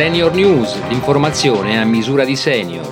Senior News, l'informazione a misura di senior.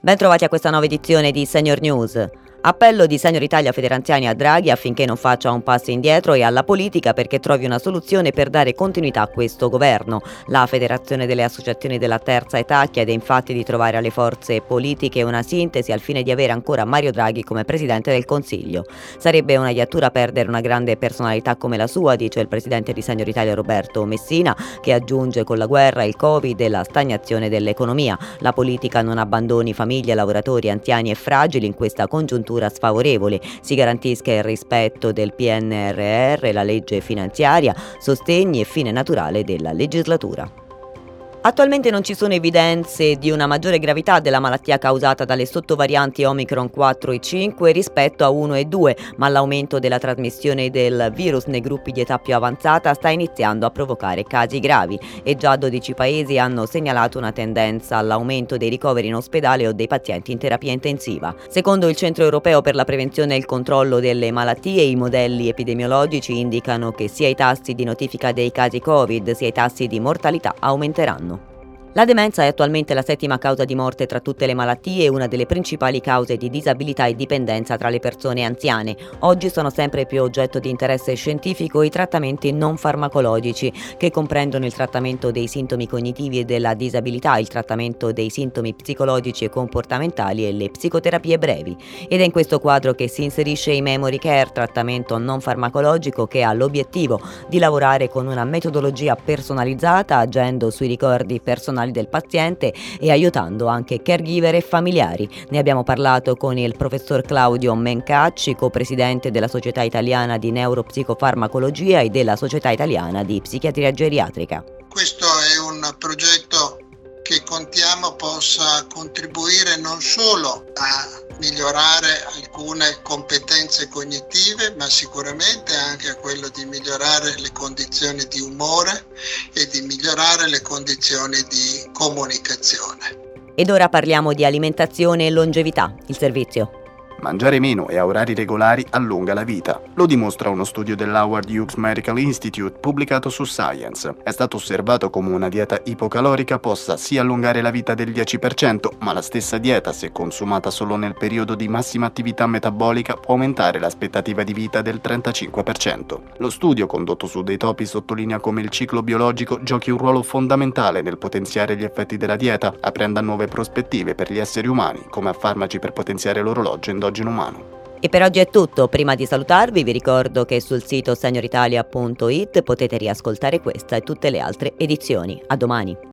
Bentrovati a questa nuova edizione di Senior News. Appello di Senior Italia FederAnziani a Draghi affinché non faccia un passo indietro e alla politica perché trovi una soluzione per dare continuità a questo governo. La Federazione delle Associazioni della Terza Età chiede infatti di trovare alle forze politiche una sintesi al fine di avere ancora Mario Draghi come Presidente del Consiglio. Sarebbe una iattura perdere una grande personalità come la sua, dice il Presidente di Senior Italia Roberto Messina, che aggiunge con la guerra, il Covid e la stagnazione dell'economia. La politica non abbandoni famiglie, lavoratori, anziani e fragili in questa congiuntura sfavorevole, si garantisca il rispetto del PNRR, la legge finanziaria, sostegni e fine naturale della legislatura. Attualmente non ci sono evidenze di una maggiore gravità della malattia causata dalle sottovarianti Omicron 4 e 5 rispetto a 1 e 2, ma l'aumento della trasmissione del virus nei gruppi di età più avanzata sta iniziando a provocare casi gravi e già 12 paesi hanno segnalato una tendenza all'aumento dei ricoveri in ospedale o dei pazienti in terapia intensiva. Secondo il Centro Europeo per la Prevenzione e il Controllo delle Malattie, i modelli epidemiologici indicano che sia i tassi di notifica dei casi Covid sia i tassi di mortalità aumenteranno. La demenza è attualmente la settima causa di morte tra tutte le malattie e una delle principali cause di disabilità e dipendenza tra le persone anziane. Oggi sono sempre più oggetto di interesse scientifico i trattamenti non farmacologici, che comprendono il trattamento dei sintomi cognitivi e della disabilità, il trattamento dei sintomi psicologici e comportamentali e le psicoterapie brevi. Ed è in questo quadro che si inserisce il Memory Care, trattamento non farmacologico che ha l'obiettivo di lavorare con una metodologia personalizzata, agendo sui ricordi personali del paziente e aiutando anche caregiver e familiari. Ne abbiamo parlato con il professor Claudio Mencacci, co-presidente della Società Italiana di Neuropsicofarmacologia e della Società Italiana di Psichiatria Geriatrica. Questo è un progetto che contiamo possa contribuire non solo a migliorare alcune competenze cognitive, ma sicuramente anche a quello di migliorare le condizioni di umore e di migliorare le condizioni di comunicazione. Ed ora parliamo di alimentazione e longevità, il servizio. Mangiare meno e a orari regolari allunga la vita. Lo dimostra uno studio dell'Howard Hughes Medical Institute pubblicato su Science. È stato osservato come una dieta ipocalorica possa sì allungare la vita del 10%, ma la stessa dieta, se consumata solo nel periodo di massima attività metabolica, può aumentare l'aspettativa di vita del 35%. Lo studio condotto su dei topi sottolinea come il ciclo biologico giochi un ruolo fondamentale nel potenziare gli effetti della dieta, aprendo a nuove prospettive per gli esseri umani, come a farmaci per potenziare l'orologio endogeno umano. E per oggi è tutto. Prima di salutarvi vi ricordo che sul sito senioritalia.it potete riascoltare questa e tutte le altre edizioni. A domani.